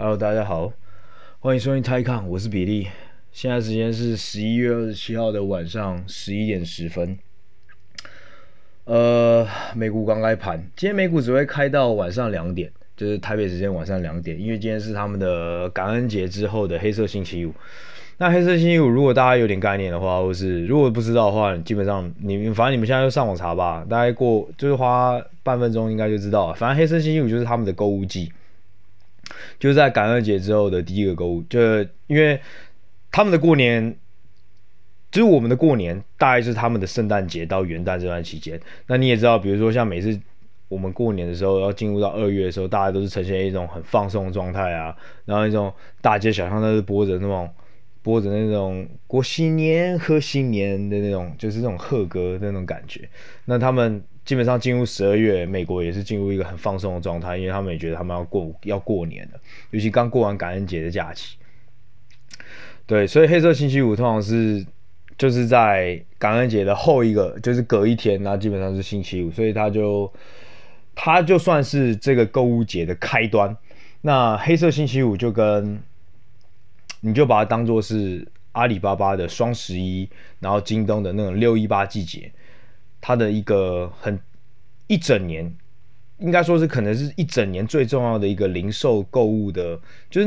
Hello， 大家好，欢迎收听 TaiCon， 我是比利。现在时间是11月27号的晚上11点10分。美股刚开盘，今天美股只会开到晚上2点，就是台北时间晚上2点，因为今天是他们的感恩节之后的黑色星期五。那黑色星期五，如果大家有点概念的话，或是如果不知道的话，基本上你们现在就上网查吧，大概过就是花半分钟应该就知道了。反正黑色星期五就是他们的购物季。就是在感恩节之后的第一个购物，就是因为他们的过年，就是我们的过年，大概是他们的圣诞节到元旦这段期间。那你也知道，比如说像每次我们过年的时候，要进入到2月的时候，大家都是呈现一种很放松的状态啊，然后一种大街小巷都是播着那种过新年贺新年的那种，就是那种贺歌的那种感觉。那他们基本上进入12月，美国也是进入一个很放松的状态，因为他们也觉得他们要过年了，尤其刚过完感恩节的假期。对，所以黑色星期五通常是就是在感恩节的后一个，就是隔一天，那基本上是星期五，所以它就算是这个购物节的开端。那黑色星期五就跟你就把它当作是阿里巴巴的双11，然后京东的那种618季节。它的一个很一整年，应该说是可能是一整年最重要的一个零售购物的，就是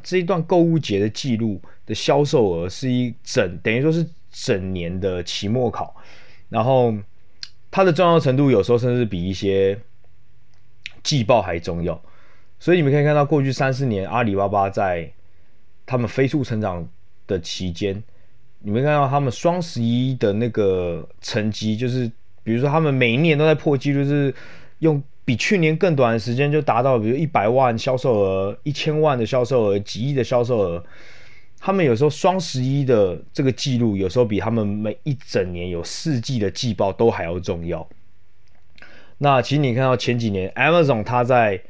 这一段购物节的记录的销售额是等于说是整年的期末考，然后它的重要程度有时候甚至比一些季报还重要，所以你们可以看到过去3-4年阿里巴巴在他们飞速成长的期间。你们看到他们双11的那个成绩，就是比如说他们每一年都在破纪录，就是用比去年更短的时间就达到，比如100万销售额、1000万的销售额、几亿的销售额。他们有时候双11的这个记录，有时候比他们每一整年有4季的季报都还要重要。那其实你看到前几年 Amazon 它在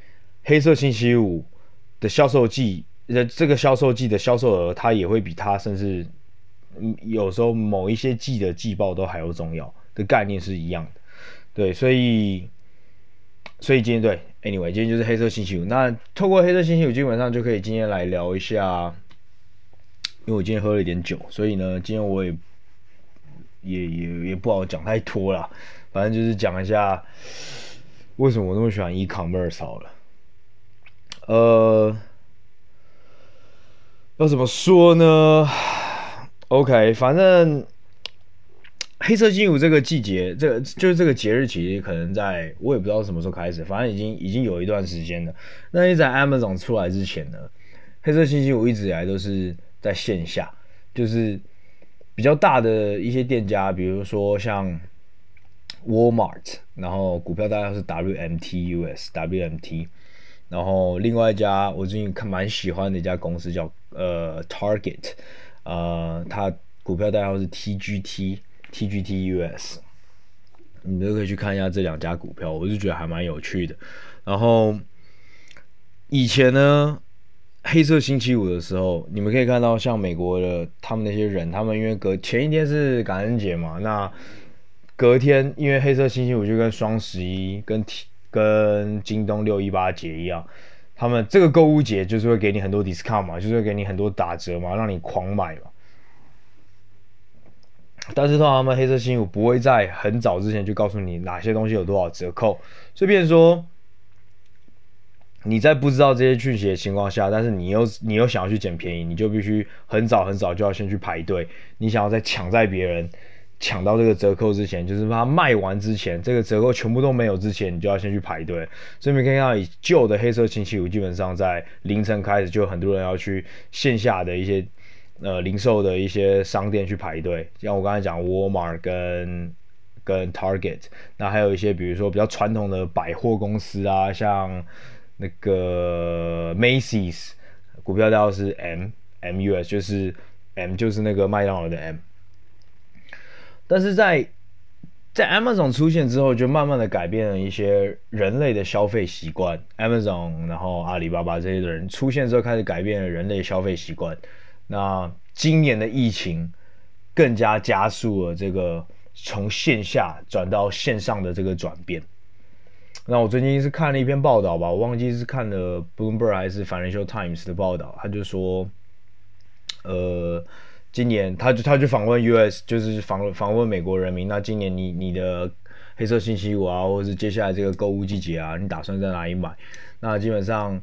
黑色星期五的销售季，这个销售季的销售额，它也会比它甚至有时候某一些季的季报都还要重要的概念是一样的。对，所以今天对 anyway 今天就是黑色星期五。那透过黑色星期五基本上就可以今天来聊一下，因为我今天喝了一点酒，所以呢今天我也不好讲太多啦，反正就是讲一下为什么我那么喜欢 e-commerce 好了。要怎么说呢？OK， 反正黑色星期五这个季节，就是这个节日，其实可能在我也不知道什么时候开始，反正已经有一段时间了。那一直在 Amazon 出来之前呢，黑色星期五一直以来都是在线下，就是比较大的一些店家，比如说像 Walmart， 然后股票大概是 WMT，然后另外一家我最近蛮喜欢的一家公司叫Target。它股票代号是 TGTUS， 你们都可以去看一下这两家股票，我是觉得还蛮有趣的。然后以前呢，黑色星期五的时候，你们可以看到像美国的他们那些人，他们因为前一天是感恩节嘛，那隔天因为黑色星期五就跟双11跟京东618节一样。他们这个购物节就是会给你很多 discount 嘛，就是会给你很多打折嘛，让你狂买嘛。但是通常他们黑色星期五不会在很早之前就告诉你哪些东西有多少折扣，所以变成说你在不知道这些讯息的情况下，但是你又想要去捡便宜，你就必须很早很早就要先去排队，你想要再抢在别人抢到这个折扣之前，就是它卖完之前，这个折扣全部都没有之前，你就要先去排队。所以你可以看到，以旧的黑色星期五，基本上在凌晨开始，就很多人要去线下的一些零售的一些商店去排队。像我刚才讲 Walmart 跟 Target， 那还有一些比如说比较传统的百货公司啊，像那个 Macy's， 股票代号是 MUS， 就是 M 就是那个麦当劳的 M。但是在 Amazon 出现之后，就慢慢的改变了一些人类的消费习惯。Amazon， 然后阿里巴巴这些人出现之后，开始改变了人类消费习惯。那今年的疫情更加加速了这个从线下转到线上的这个转变。那我最近是看了一篇报道吧，我忘记是看了 Bloomberg 还是 Financial Times 的报道，他就说，今年他就访问 US， 就是访问美国人民。那今年你的黑色星期五啊，或者是接下来这个购物季节啊，你打算在哪里买？那基本上，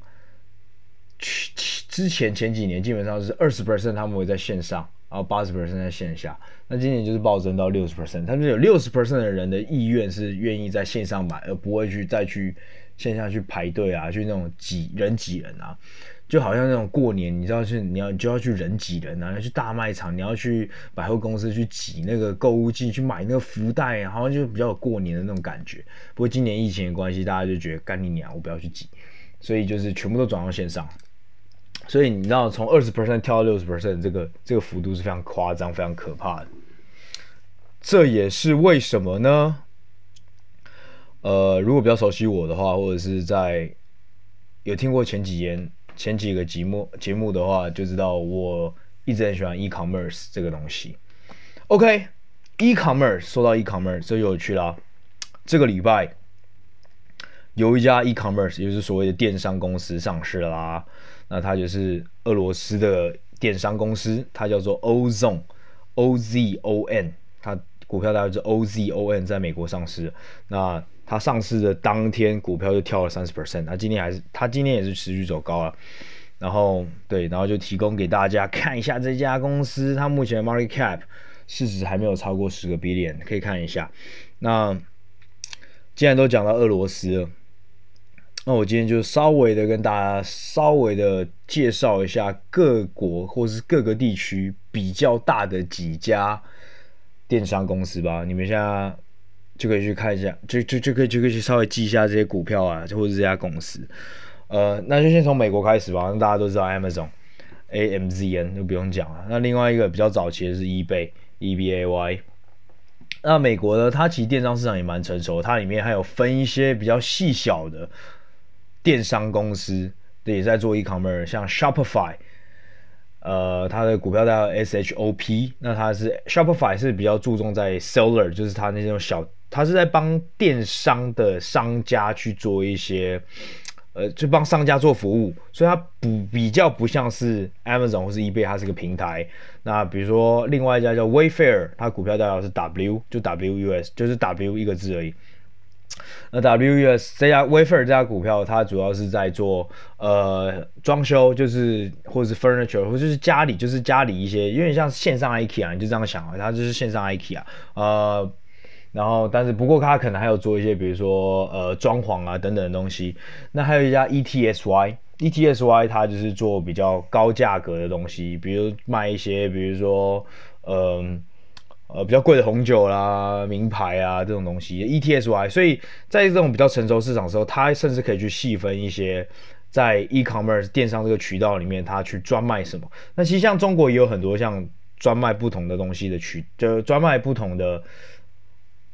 之前前几年基本上是 20% 他们会在线上，然后 80% 在线下，那今年就是暴增到 60%， 他们有 60% 的人的意愿是愿意在线上买，而不会再去线下去排队啊，去那种挤人啊，就好像那种过年，你知道你就要去人挤人啊，要去大卖场，你要去百货公司去挤那个购物季去买那个福袋啊，好像就比较有过年的那种感觉。不过今年疫情的关系，大家就觉得干你娘，我不要去挤，所以就是全部都转到线上。所以你知道，从 20% 跳到 60%， 这个幅度是非常夸张、非常可怕的。这也是为什么呢？如果比较熟悉我的话，或者是在有听过前几个节目的话，就知道我一直很喜欢 e-commerce 这个东西。OK，e-commerce 说到 e-commerce 就有趣啦。这个礼拜有一家 e-commerce， 也就是所谓的电商公司上市啦。那它就是俄罗斯的电商公司，它叫做 Ozon，它股票大概是 Ozon， 在美国上市。那它上市的当天，股票就跳了 30%， 它今天也是持续走高了。然后对，然后就提供给大家看一下这家公司，它目前的 market cap 市值还没有超过10个 billion， 可以看一下。那既然都讲到俄罗斯了，那我今天就跟大家稍微的介绍一下各国或是各个地区比较大的几家电商公司吧。你们现在就可以去看一下，就可以去稍微记一下这些股票啊，或者这家公司。那就先从美国开始吧，那大家都知道 Amazon，AMZN 就不用讲了。那另外一个比较早期的是 eBay。那美国呢，它其实电商市场也蛮成熟，它里面还有分一些比较细小的电商公司也在做 e-commerce， 像 Shopify， 它的股票叫 SHOP， 那它是 Shopify 是比较注重在 seller， 就是它那种小，它是在帮电商的商家去做一些，就帮商家做服务，所以它比较不像是 Amazon 或是 eBay， 它是个平台。那比如说另外一家叫 Wayfair， 它股票代表是 W， 就 WUS， 就是 W 一个字而已。那 WUS 这家 Wayfair 这家股票，它主要是在做装修，就是或者是 furniture， 或者是家里一些，有点像线上 Ikea， 你就这样想啊，它就是线上 Ikea， 然后但是不过它可能还有做一些，比如说装潢啊等等的东西。那还有一家 ETSY， 它就是做比较高价格的东西，比如卖一些，比如说比较贵的红酒啦、名牌啊这种东西 ，ETSY， 所以在这种比较成熟市场的时候，它甚至可以去细分一些在 e-commerce 电商这个渠道里面，它去专卖什么。那其实像中国也有很多像专卖不同的东西的就专卖不同的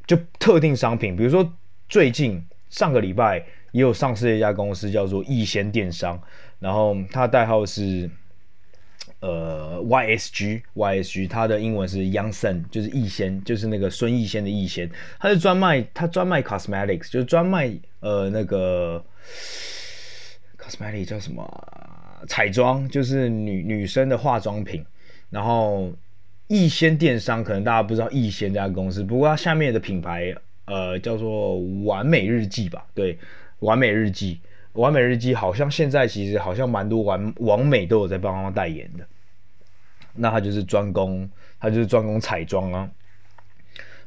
就特定商品，比如说最近上个礼拜也有上市的一家公司叫做易先电商，然后它代号是。YSG， 它的英文是 Yangsen， 就是易先，就是那个孙易先的易先，它是专卖 cosmetics， 就是专卖那个 cosmetic 叫什么彩妆，就是女生的化妆品。然后易先电商可能大家不知道易先这家公司，不过它下面的品牌叫做完美日记吧，对，完美日记好像现在其实好像蛮多网美都有在帮他代言的。那他就是专攻彩妆啊，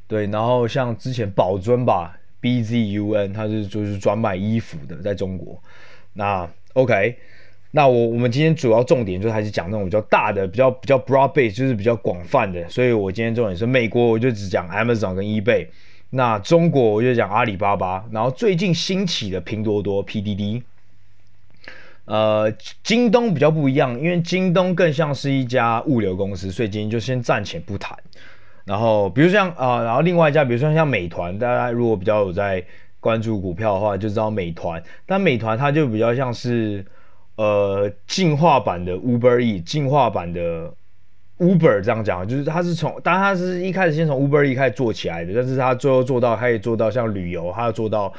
对。然后像之前宝尊吧 ，BZUN， 他就是专卖衣服的，在中国。那 OK， 那我们今天主要重点就还是讲那种比较大的、比较 broad base， 就是比较广泛的。所以我今天重点是美国，我就只讲 Amazon 跟 eBay。那中国我就讲阿里巴巴，然后最近兴起的拼多多 PDD， 京东比较不一样，因为京东更像是一家物流公司，所以今天就先暂且不谈。然后比如像然后另外一家，比如说像美团，大家如果比较有在关注股票的话，就知道美团。但美团它就比较像是进化版的 Uber Eats， 进化版的。Uber 这样讲，就是当然它是一开始先从 Uber 开始做起来的，但是它最后做到像旅游，它做到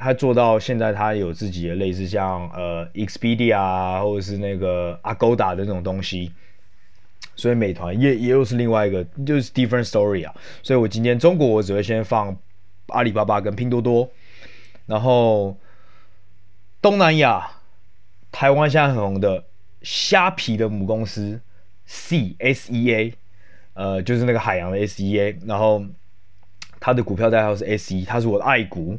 他做到现在，他有自己的类似像Expedia 啊，或者是那个 Agoda 的那种东西。所以美团也又是另外一个，就是 different story 啊。所以我今天中国我只会先放阿里巴巴跟拼多多，然后东南亚台湾现在很红的虾皮的母公司 Sea，就是那个海洋的 SEA， 然后它的股票代号是 SE， 它是我的爱股，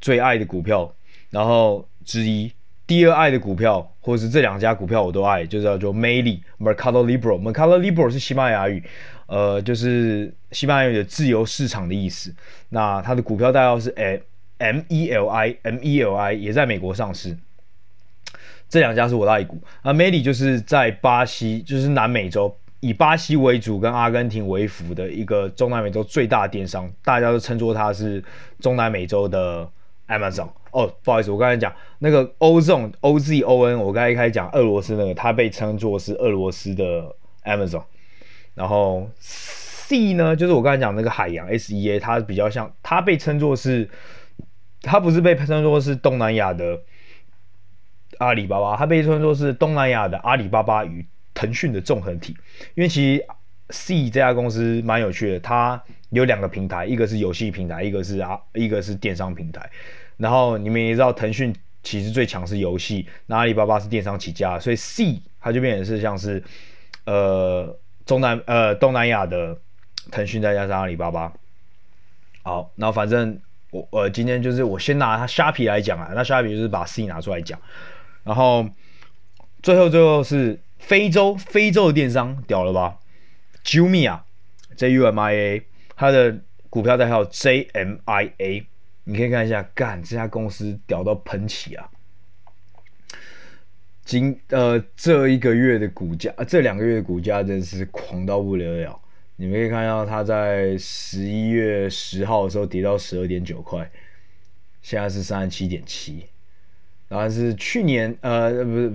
最爱的股票，然后之一。第二爱的股票，或者是这两家股票我都爱，就叫做 Mercado Libre。Mercado Libre 是西班牙语，就是西班牙语的自由市场的意思。那它的股票代号是 MELI， 也在美国上市。这两家是我的爱股。那 MELI 就是在巴西，就是南美洲，以巴西为主跟阿根廷为辅的一个中南美洲最大的电商，大家都称作它是中南美洲的 Amazon。哦，不好意思，我刚才讲那个 Ozon Ozon， 我刚才一开始讲俄罗斯那个，它被称作是俄罗斯的 Amazon。然后 Sea 呢，就是我刚才讲那个海洋 SEA， 它比较像，它被称作是，它不是被称作是东南亚的阿里巴巴，它被称作是东南亚的阿里巴巴与腾讯的纵横体。因为其实 Sea 这家公司蛮有趣的，它有两个平台，一个是游戏平台，一个是电商平台。然后你们也知道，腾讯其实最强是游戏，那阿里巴巴是电商起家，所以 Sea 它就变成是像是东南亚的腾讯再加上阿里巴巴。好，然后反正我今天就是我先拿它虾皮来讲啊，那虾皮就是把 Sea 拿出来讲，然后最后是非洲的电商，屌了吧 ？Jumia JUMIA， 它的股票代号 JMIA。你可以看一下，干这家公司屌到喷起啊！这一个月的股价，这两个月的股价真的是狂到不得了。你们可以看到，它在11月10号的时候跌到12.9块，现在是37.7。然后是去年，不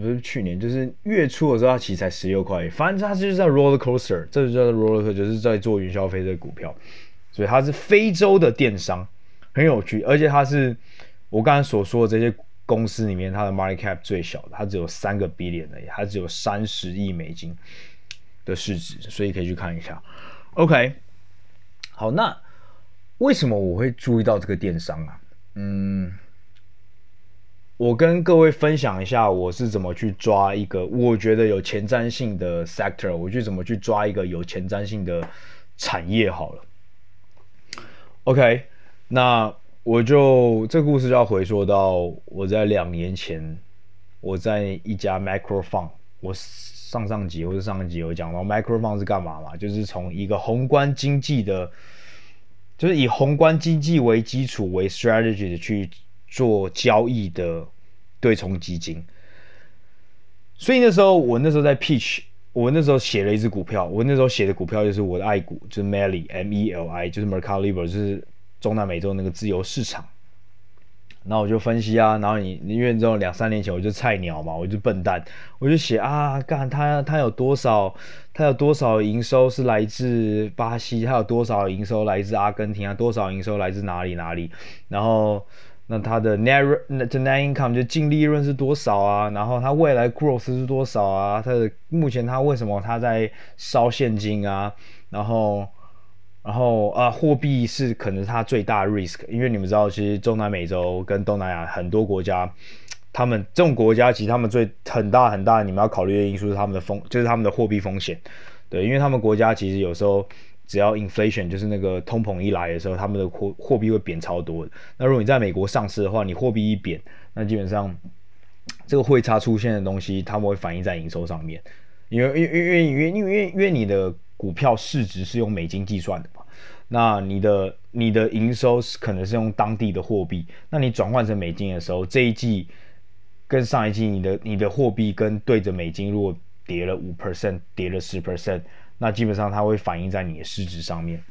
是去年，就是月初的时候，它其实才16块。反正它就是在 roller coaster， 这就叫 roller coaster， 就是在做云霄飞车股票。所以它是非洲的电商。很有趣，而且它是我刚才所说的这些公司里面，它的 market cap 最小的，它只有3个 billion 而已，它只有30亿美金的市值，所以可以去看一下。OK， 好，那为什么我会注意到这个电商啊？我跟各位分享一下，我是怎么去抓一个我觉得有前瞻性的 sector， 我去怎么去抓一个有前瞻性的产业好了。OK。那我就这个故事就要回溯到我在2年前，我在一家 micro fund， 我上集或者上一集有讲到 micro fund 是干嘛嘛，就是从一个宏观经济的，就是以宏观经济为基础为 strategy 的去做交易的对冲基金。所以我那时候在 pitch， 我那时候写了一只股票，我那时候写的股票就是我的爱股，就是 MELI， 就是 Mercado Libre， 就是中南美洲那个自由市场。然后我就分析啊，然后因为之后2-3年前我就菜鸟嘛，我就笨蛋，我就写啊，干它有多少营收是来自巴西，它有多少营收来自阿根廷啊，多少营收来自哪里，然后那它的 net income 就净利润是多少啊，然后它未来 growth 是多少啊，目前它为什么它在烧现金啊，然后啊，货币是可能它最大 risk， 因为你们知道，其实中南美洲跟东南亚很多国家，他们这种国家其实他们很大，你们要考虑的因素是他们的货币风险，对，因为他们国家其实有时候只要 inflation 就是那个通膨一来的时候，他们的货币会贬超多的。那如果你在美国上市的话，你货币一贬，那基本上这个汇差出现的东西，他们会反映在营收上面，因为你的股票市值是用美金计算的嘛，那你的营收可能是用当地的货币，那你转换成美金的时候，这一季跟上一季你的货币跟对着美金，如果跌了 5%， 跌了 10%， 那基本上它会反映在你的市值上面。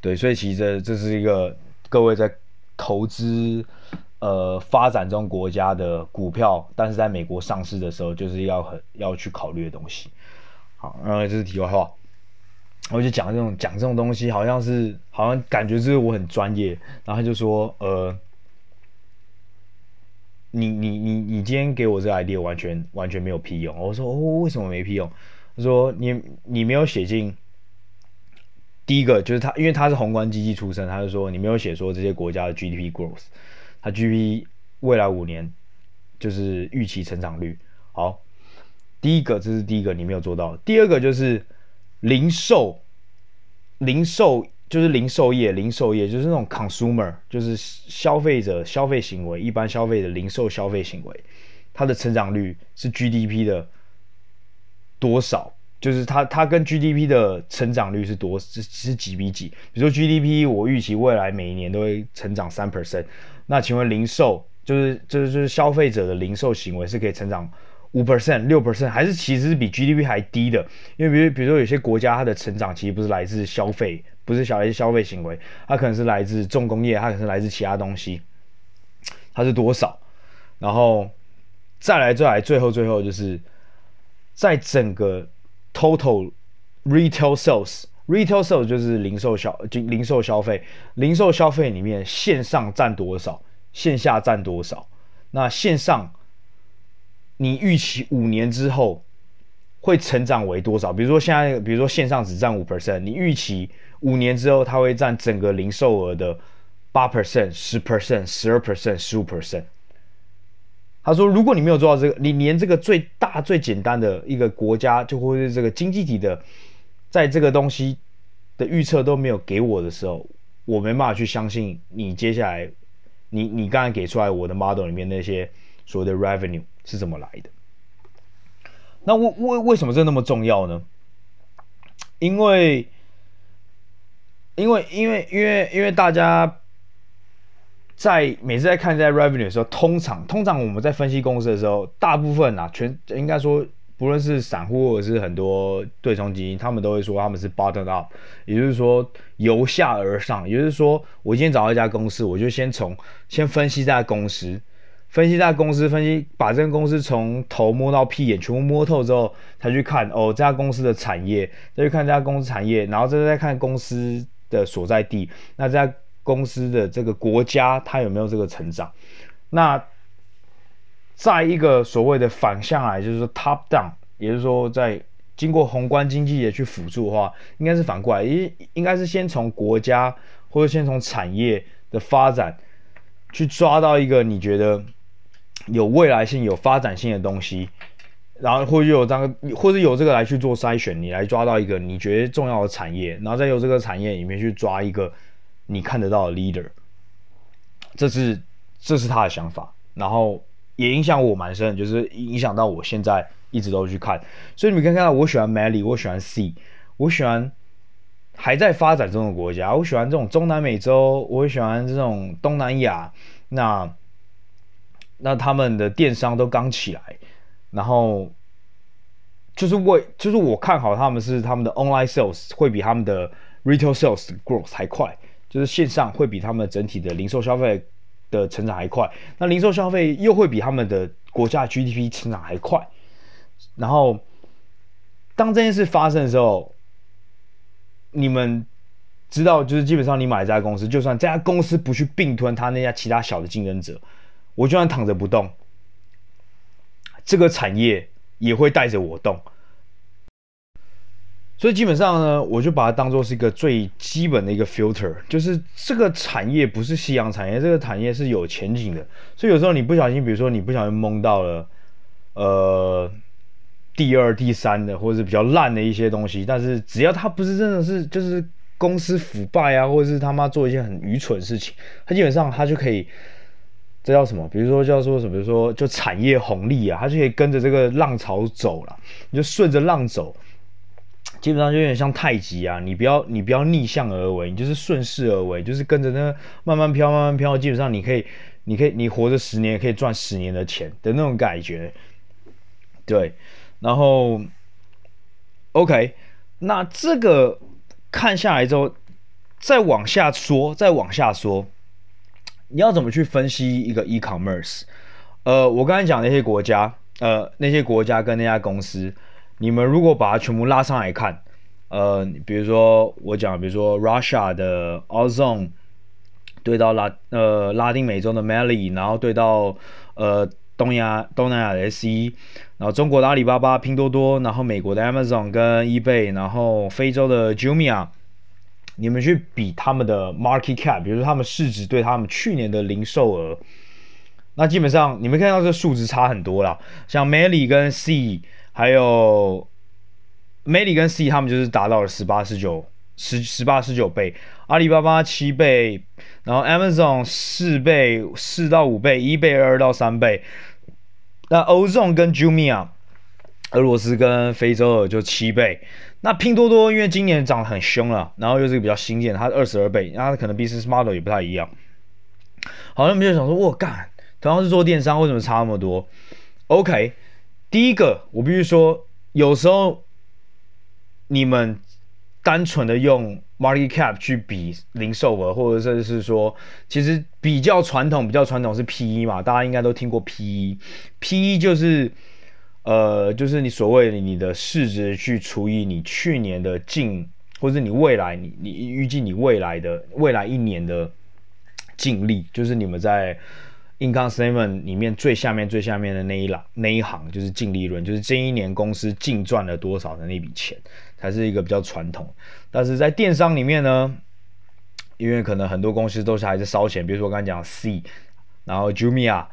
对，所以其实这是一个各位在投资发展中国家的股票，但是在美国上市的时候，就是要去考虑的东西。好，这是题外话。我就讲这种东西，好像感觉就是我很专业。然后他就说，你今天给我这个 idea 完全没有屁用。我说哦，为什么没屁用？他说你没有写进第一个，就是他，因为他是宏观经济出身，他就说你没有写说这些国家的 GDP growth， 他 GDP 未来5年就是预期成长率。好，第一个这是第一个你没有做到，第二个就是零售。就是零售业就是那种 consumer， 就是消费者消费行为，一般消费者零售消费行为，它的成长率是 GDP 的多少？就是它跟 GDP 的成长率是几比几？比如说 GDP， 我预期未来每一年都会成长 3%， 那请问零售就是消费者的零售行为是可以成长 5%、6%， 还是其实是比 GDP 还低的？因为比如说有些国家它的成长其实不是来自消费。不是消费行为，它可能是来自重工业，它可能是来自其他东西，它是多少？然后再来最后就是在整个 total retail sales，retail sales 就是零售消费，零售消费里面线上占多少，线下占多少？那线上你预期5年之后会成长为多少？比如说现在，比如说线上只占 5%， 你预期5年之后，它会占整个零售额的 8%、10%、12%、15%。他说，如果你没有做到这个，你连这个最大、最简单的一个国家，就或是这个经济体的，在这个东西的预测都没有给我的时候，我没办法去相信你接下来，你刚才给出来我的 model 里面那些所谓的 revenue 是怎么来的。那为什么这那么重要呢？因为大家在每次在看在 revenue 的时候，通常我们在分析公司的时候，大部分啊，应该说不论是散户或者是很多对冲基金，他们都会说他们是 bottom up， 也就是说由下而上，也就是说我今天找到一家公司，我就先分析这家公司，把这个公司从头摸到屁眼，全部摸透之后，才去看哦这家公司的产业，然后再看公司的所在地，那这家公司的这个国家它有没有这个成长？那在一个所谓的反向来，就是说 top down， 也就是说在经过宏观经济的去辅助的话，应该是反过来，应该是先从国家或者先从产业的发展去抓到一个你觉得有未来性、有发展性的东西，然后或者有这个来去做筛选，你来抓到一个你觉得重要的产业，然后再由这个产业里面去抓一个你看得到的 leader， 这是他的想法，然后也影响我蛮深，就是影响到我现在一直都去看，所以你们可以看到我喜欢 Mali， 我喜欢 Sea， 我喜欢还在发展中的国家，我喜欢这种中南美洲，我喜欢这种东南亚，那他们的电商都刚起来。然后就是我看好他们的 online sales 会比他们的 retail sales growth 还快，就是线上会比他们整体的零售消费的成长还快，那零售消费又会比他们的国家 GDP 成长还快。然后当这件事发生的时候，你们知道，就是基本上你买这家公司，就算这家公司不去并吞他那家其他小的竞争者，我就算躺着不动，这个产业也会带着我动。所以基本上呢，我就把它当作是一个最基本的一个 filter， 就是这个产业不是夕阳产业，这个产业是有前景的。所以有时候你不小心，比如说你不小心蒙到了，第2、第3的，或者是比较烂的一些东西，但是只要他不是真的是就是公司腐败啊，或者是他妈做一些很愚蠢的事情，他基本上他就可以，这叫什么？比如说叫做什么？比如说就产业红利啊，他就可以跟着这个浪潮走了，你就顺着浪走，基本上就有点像太极啊，你不要逆向而为，你就是顺势而为，就是跟着那慢慢飘，基本上你活着10年可以赚10年的钱的那种感觉，对。然后 ，OK， 那这个看下来之后，再往下说，你要怎么去分析一个 e-commerce？ 我刚才讲那些国家跟那家公司，你们如果把它全部拉上来看，比如说比如说 Russia 的 Ozon 对到拉丁美洲的 Mali， 然后对到东南亚的 SE， 然后中国的阿里巴巴、拼多多，然后美国的 Amazon 跟 eBay， 然后非洲的 Jumia， 你们去比他们的 market cap， 比如说他们市值对他们去年的零售额，那基本上你们看到这数值差很多啦。像 Melly 跟 Sea， 还有 Melly 跟 Sea 他们就是达到了18、19倍，阿里巴巴7倍，然后 Amazon 4倍、4到5倍， eBay 2到3倍。那 Ozon 跟 Jumia， 俄罗斯跟非洲就7倍。那拼多多因为今年涨得很凶了，然后又是比较新建，它22倍，它可能 business model 也不太一样。好，那我们就想说，哇干，同样是做电商，为什么差那么多 ？OK， 第一个我必须说，有时候你们单纯的用 market cap 去比零售额，或者甚至是说，其实比较传统是 PE 嘛，大家应该都听过 PE，PE 就是就是你所谓你的市值去除以你去年的净，或者你未来你预计你未来一年的净利，就是你们在 income statement 里面最下面的那一行就是净利润，就是这一年公司净赚了多少的那笔钱。还是一个比较传统，但是在电商里面呢，因为可能很多公司都是还是烧钱，比如说我刚才讲 C， 然后 Jumia， 然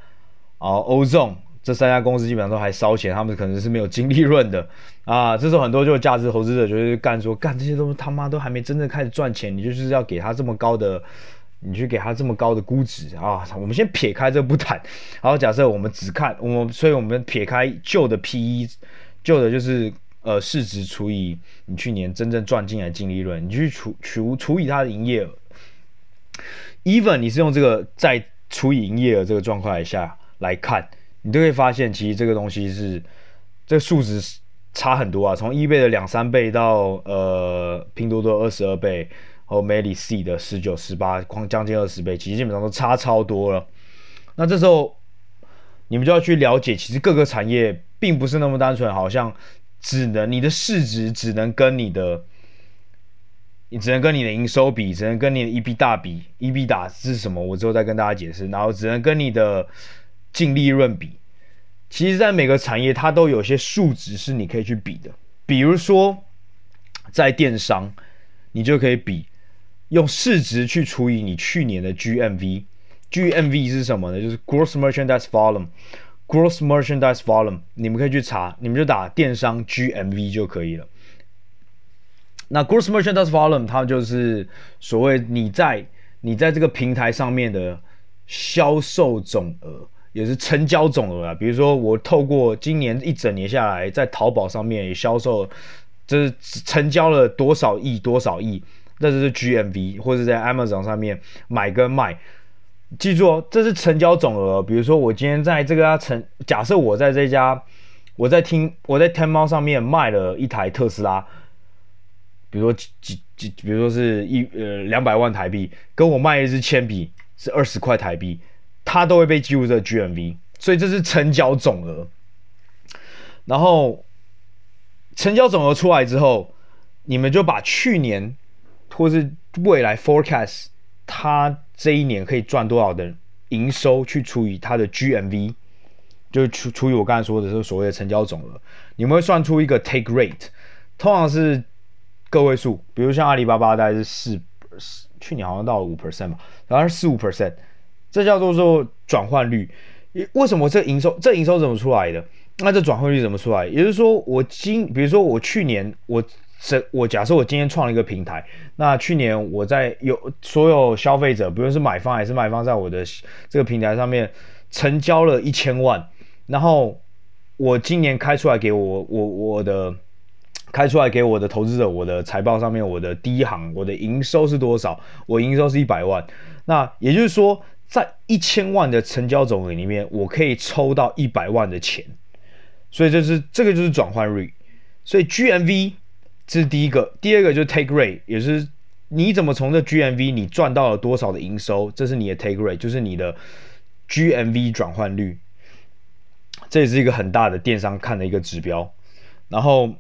后 Ozone 这三家公司基本上都还烧钱，他们可能是没有净利润的啊。这时候很多就价值投资者就是干这些东西他妈都还没真正开始赚钱，你就是要给他这么高的，你去给他这么高的估值啊。我们先撇开这不谈，然后假设我们只看所以我们撇开旧的 PE， 旧的就是。市值除以你去年真正赚进来的净利润，你去除以它的营业额 ，even 你是用这个再除以营业额这个状况下来看，你都会发现其实这个东西是这个数值差很多啊，从 eBay 的2、3倍到拼多多22倍，然后 Melly C 的19、18，光将近20倍，其实基本上都差超多了。那这时候你们就要去了解，其实各个产业并不是那么单纯，好像。你的市值只能跟你的营收比，只能跟你的 EBITDA 比 ，EBITDA 是什么？我之后再跟大家解释。然后只能跟你的净利润比。其实，在每个产业，它都有些数值是你可以去比的。比如说，在电商，你就可以比用市值去除以你去年的 GMV。GMV 是什么呢？就是 Gross Merchandise Volume。Gross Merchandise Volume， 你们可以去查，你们就打电商 GMV 就可以了。那 Gross Merchandise Volume 它就是所谓你在这个平台上面的销售总额，也是成交总额啊。比如说我透过今年一整年下来，在淘宝上面也销售，就是成交了多少亿，那就是 GMV， 或者在 Amazon 上面买跟卖。记住哦，这是成交总额。比如说，我今天在这个假设我在这家，我在天猫上面卖了一台特斯拉，比如说是200万台币，跟我卖一支铅笔是20块台币，它都会被记录在 GMV， 所以这是成交总额。然后成交总额出来之后，你们就把去年或是未来 forecast 它。这一年可以赚多少的营收去除以它的 GMV， 就是除以我刚才说的是所谓的成交总额，你们会算出一个 take rate， 通常是个位数，比如像阿里巴巴大概是去年好像到了 5% 吧，然后是 4-5%， 这叫做转换率。为什么这营收怎么出来的？那这转换率怎么出来？也就是说比如说我去年我假设我今天创了一个平台，那去年我在所有消费者，不论是买方还是卖方，在我的这个平台上面成交了1000万，然后我今年开出来给我的投资者，我的财报上面我的第一行，我的营收是多少？我营收是100万，那也就是说，在1000万的成交总额里面，我可以抽到100万的钱，所以这个就是转换率，所以 GMV。这是第一个，第二个就是 take rate， 也是你怎么从这 GMV 你赚到了多少的营收，这是你的 take rate， 就是你的 GMV 转换率，这也是一个很大的电商看的一个指标。然后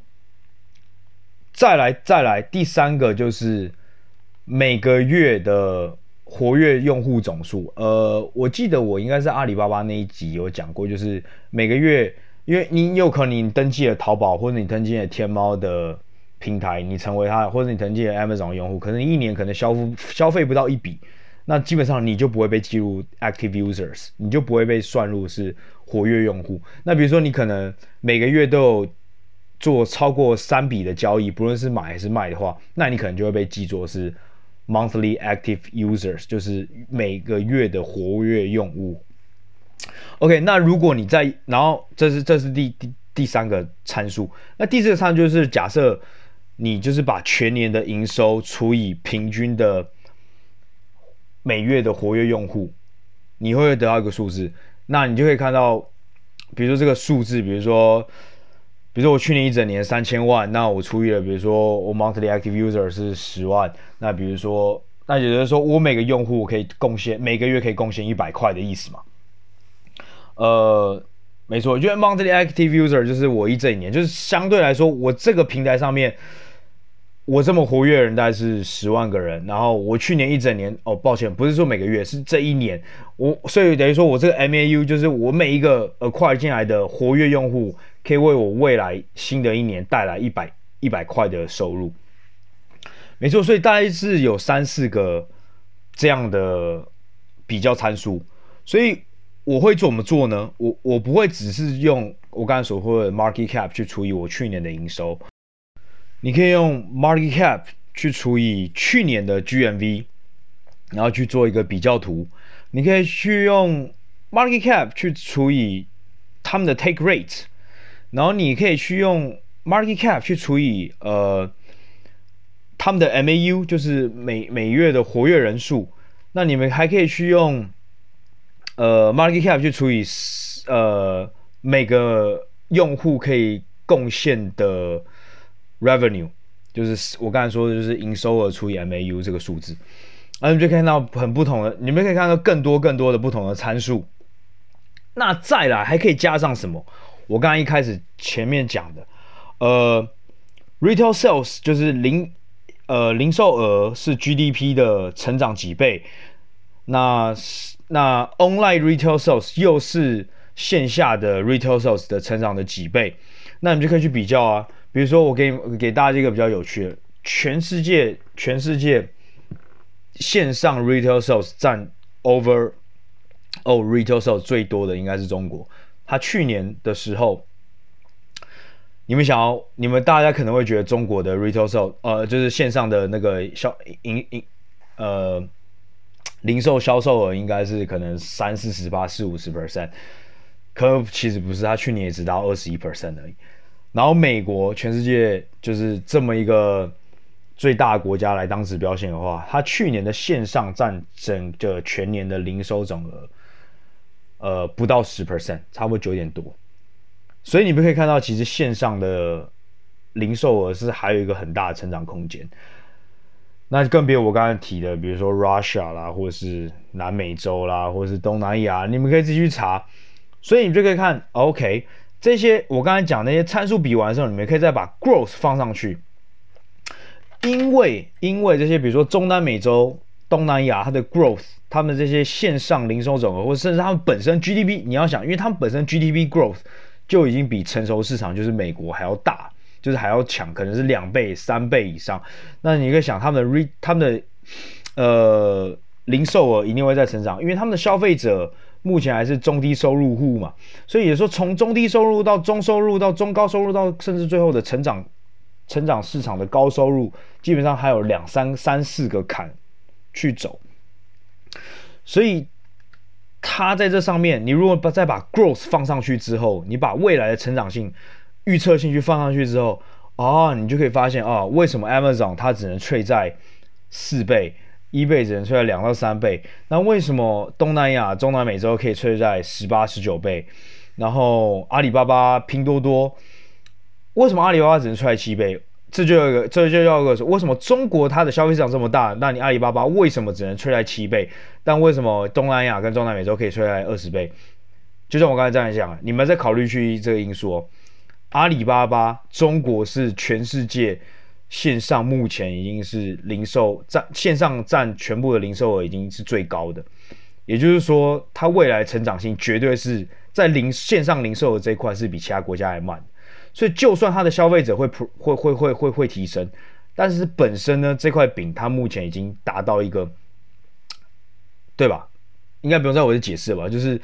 再来第三个就是每个月的活跃用户总数，我记得我应该是阿里巴巴那一集有讲过，就是每个月，因为你有可能你登记了淘宝或者你登记了天猫的平台，你成为它，或者你登记了 Amazon 用户，可能一年可能消费不到一笔，那基本上你就不会被记录 active users， 你就不会被算入是活跃用户。那比如说你可能每个月都有做超过3笔的交易，不论是买还是卖的话，那你可能就会被记作是 monthly active users， 就是每个月的活跃用户。OK， 那如果你在，然后这是第三个参数，那第四个参数就是假设你就是把全年的营收除以平均的每月的活跃用户，你会得到一个数字。那你就可以看到，比如说这个数字，比如说我去年一整年3000万，那我除以了，比如说我 monthly active user 是10万，那比如说，那也就是说我每个用户可以贡献每个月可以贡献100块的意思嘛？没错，因为 monthly active user 就是我一整年，就是相对来说，我这个平台上面我这么活跃的人大概是10万个人，然后我去年一整年，哦，抱歉，不是说每个月，是这一年，所以等于说我这个 MAU 就是我每一个acquire进来的活跃用户，可以为我未来新的一年带来100块的收入。没错，所以大概是有3-4个这样的比较参数。所以我会怎么做呢？我不会只是用我刚才所说的 market cap 去除以我去年的营收。你可以用 market cap 去除以去年的 GMV， 然后去做一个比较图。你可以去用 market cap 去除以他们的 take rate， 然后你可以去用 market cap 去除以他们的 MAU， 就是每月的活跃人数。那你们还可以去用market cap 去除以每个用户可以贡献的revenue， 就是我刚才说的，就是营收额除以 MAU 这个数字，那你们就可以看到很不同的，你们可以看到更多的不同的参数。那再来还可以加上什么？我刚才一开始前面讲的，retail sales 就是零售额是 GDP 的成长几倍，那 online retail sales 又是线下的 retail sales 的成长的几倍，那你们就可以去比较啊。比如说，我给大家一个比较有趣的，全世界线上 retail sales 占 overall retail sales 最多的应该是中国。它去年的时候，你们大家可能会觉得中国的 retail sales， 就是线上的那个零售销售额应该是可能30-40%、40-50%， 可其实不是，它去年也只到21% 而已。然后美国，全世界就是这么一个最大的国家来当指标线的话，它去年的线上占整个全年的零售总额，不到 10%， 差不多9点多。所以你们可以看到，其实线上的零售额是还有一个很大的成长空间。那更别我刚才提的，比如说 Russia 啦，或者是南美洲啦，或者是东南亚，你们可以自己去查。所以你们就可以看 ，OK。这些我刚才讲那些参数比完的时候，你们可以再把 growth 放上去，因为这些比如说中南美洲、东南亚，它的 growth， 他们这些线上零售总额，或者甚至他们本身 GDP， 你要想，因为他们本身 GDP growth 就已经比成熟市场就是美国还要大，就是还要强，可能是2倍、3倍以上。那你可以想他们的零售额一定会在成长，因为他们的消费者目前还是中低收入户嘛，所以也说从中低收入到中收入到中高收入到甚至最后的成长市场的高收入，基本上还有3-4个坎去走。所以它在这上面，你如果再把 growth 放上去之后，你把未来的成长性、预测性去放上去之后，你就可以发现为什么 Amazon 它只能trade在4倍。eBay 只能吹在2-3倍，那为什么东南亚、中南美洲可以吹在18-19倍？然后阿里巴巴、拼多多，为什么阿里巴巴只能吹在7倍？这就要一个，为什么中国它的消费市场这么大？那你阿里巴巴为什么只能吹在7倍？但为什么东南亚跟中南美洲可以吹在20倍？就像我刚才这样讲，你们再考虑去这个因素，阿里巴巴中国是全世界线上目前已经是零售占线上占全部的零售额已经是最高的，也就是说，它未来成长性绝对是在线上零售的这一块是比其他国家还慢，所以就算它的消费者会提升，但是本身呢这块饼它目前已经达到一个，对吧？应该不用再我的解释了吧？就是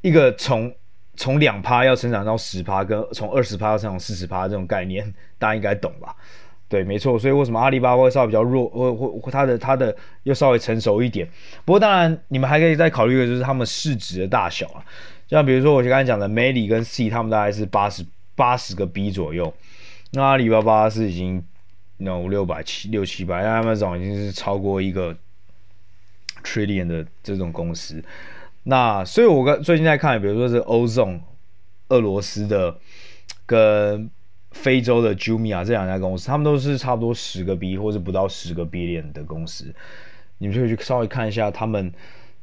一个从 2% 要成长到 10% 跟从 20% 要成长 40% 这种概念，大家应该懂吧？对，没错，所以为什么阿里巴巴会稍微比较弱，或它的又稍微成熟一点？不过当然，你们还可以再考虑一个，就是他们市值的大小啊。像比如说我刚才讲的 Meli 跟 Sea， 他们大概是80个 B 左右。那阿里巴巴是已经600-700，那 Amazon 已经是超过一个 trillion 的这种公司。那所以我最近在看，比如说是 Ozon 俄罗斯的跟非洲的 Jumia 这两家公司，他们都是差不多10个 B 或是不到10个 billion 的公司，你们就去稍微看一下他们，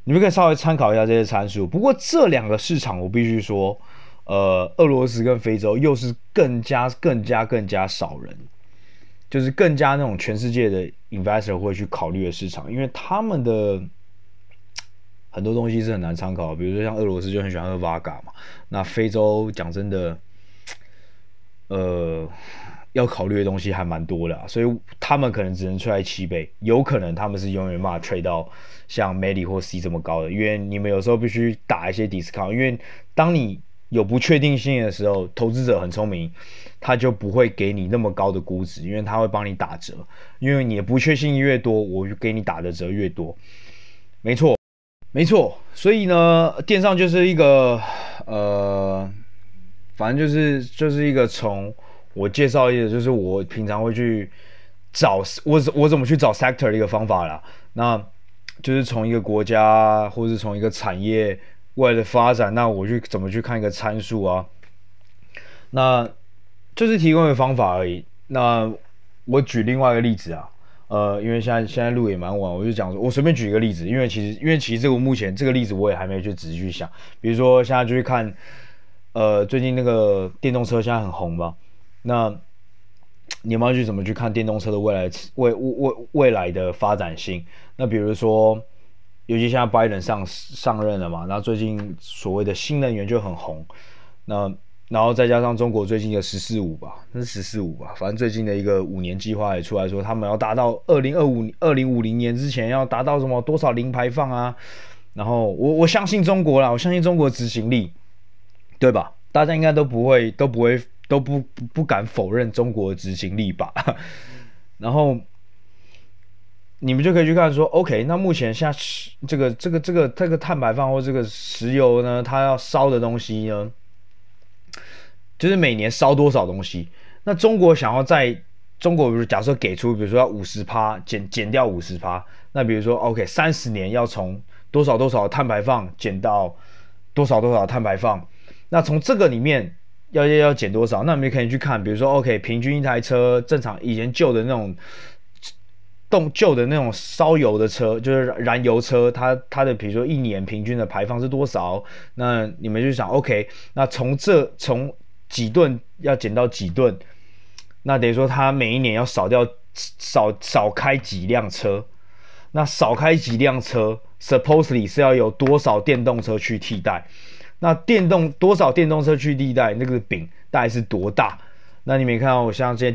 你们可以稍微参考一下这些参数。不过这两个市场，我必须说，俄罗斯跟非洲又是更加少人，就是更加那种全世界的 investor 会去考虑的市场，因为他们的很多东西是很难参考，比如说像俄罗斯就很喜欢喝 Vodka 嘛，那非洲讲真的。要考虑的东西还蛮多的，所以他们可能只能吹在7倍，有可能他们是永远没办法吹到像 Meli 或 C 这么高的，因为你们有时候必须打一些 discount， 因为当你有不确定性的时候，投资者很聪明，他就不会给你那么高的估值，因为他会帮你打折，因为你的不确定性越多，我就给你打的折越多，没错，所以呢，电商就是一个反正就是一个从我介绍一个，就是我平常会去找我怎么去找 sector 的一个方法啦。那就是从一个国家或是从一个产业未来的发展，那我去怎么去看一个参数啊？那就是提供一个方法而已。那我举另外一个例子啊，因为现在录也蛮晚，我就讲说，我随便举一个例子，因为其实这个目前这个例子我也还没去仔细去想，比如说现在就去看。最近那个电动车现在很红吧？那你们要去怎么去看电动车的未来的发展性？那比如说，尤其现在拜登上任了嘛，那最近所谓的新能源就很红。那然后再加上中国最近的14/5吧，那是14/5吧，反正最近的一个5年计划也出来说，他们要达到2050年之前要达到什么多少零排放啊？然后我相信中国啦，我相信中国执行力。对吧？大家应该都不敢否认中国的执行力吧？然后你们就可以去看说 ，OK， 那目前现在这个碳排放或这个石油呢，它要烧的东西呢，就是每年烧多少东西？那中国想要在中国，比如假设给出，比如说要50%减掉50%，那比如说 OK， 30年要从多少碳排放减到多少碳排放。那从这个里面要减多少？那你们可以去看，比如说 ，OK， 平均一台车正常以前旧的那种烧油的车，就是燃油车，它的比如说一年平均的排放是多少？那你们就想 ，OK， 那从几吨要减到几吨，那等于说它每一年要少开几辆车，那少开几辆车 ，supposedly 是要有多少电动车去替代？那多少电动车去替代那个饼大概是多大？那你没看到我像这些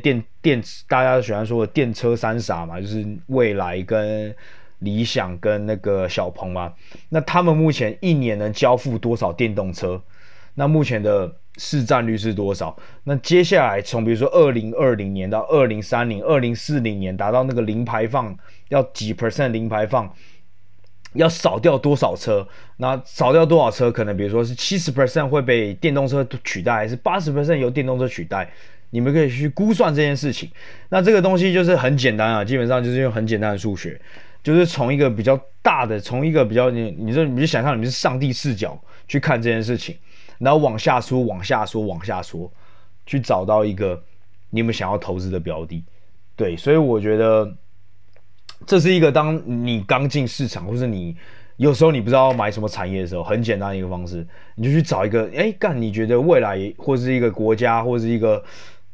大家喜欢说的电车三傻嘛，就是蔚来跟理想跟那个小鹏嘛。那他们目前一年能交付多少电动车？那目前的市占率是多少？那接下来从比如说2020年到2030、2040年达到那个零排放，要几 % 零排放？要少掉多少车？那少掉多少车？可能比如说是 70% 会被电动车取代，还是 80% 由电动车取代？你们可以去估算这件事情。那这个东西就是很简单啊，基本上就是用很简单的数学，就是从一个比较大的，从一个比较你就想象你们是上帝视角去看这件事情，然后往下说，去找到一个你们想要投资的标的。对，所以我觉得。这是一个当你刚进市场，或是你有时候你不知道买什么产业的时候，很简单的一个方式，你就去找一个，你觉得未来或是一个国家或是一个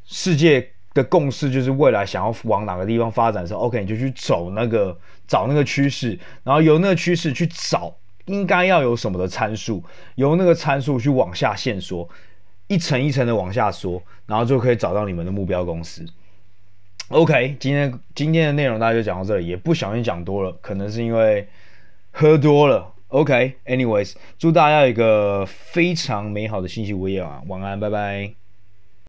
世界的共识就是未来想要往哪个地方发展的时候 ，OK， 你就去走那个找那个趋势，然后由那个趋势去找应该要有什么的参数，由那个参数去往下线缩，一层一层的往下缩，然后就可以找到你们的目标公司。OK， 今天的内容大家就讲到这里，也不小心讲多了，可能是因为喝多了。OK，anyways，祝大家有一个非常美好的星期五夜晚，晚安，拜拜。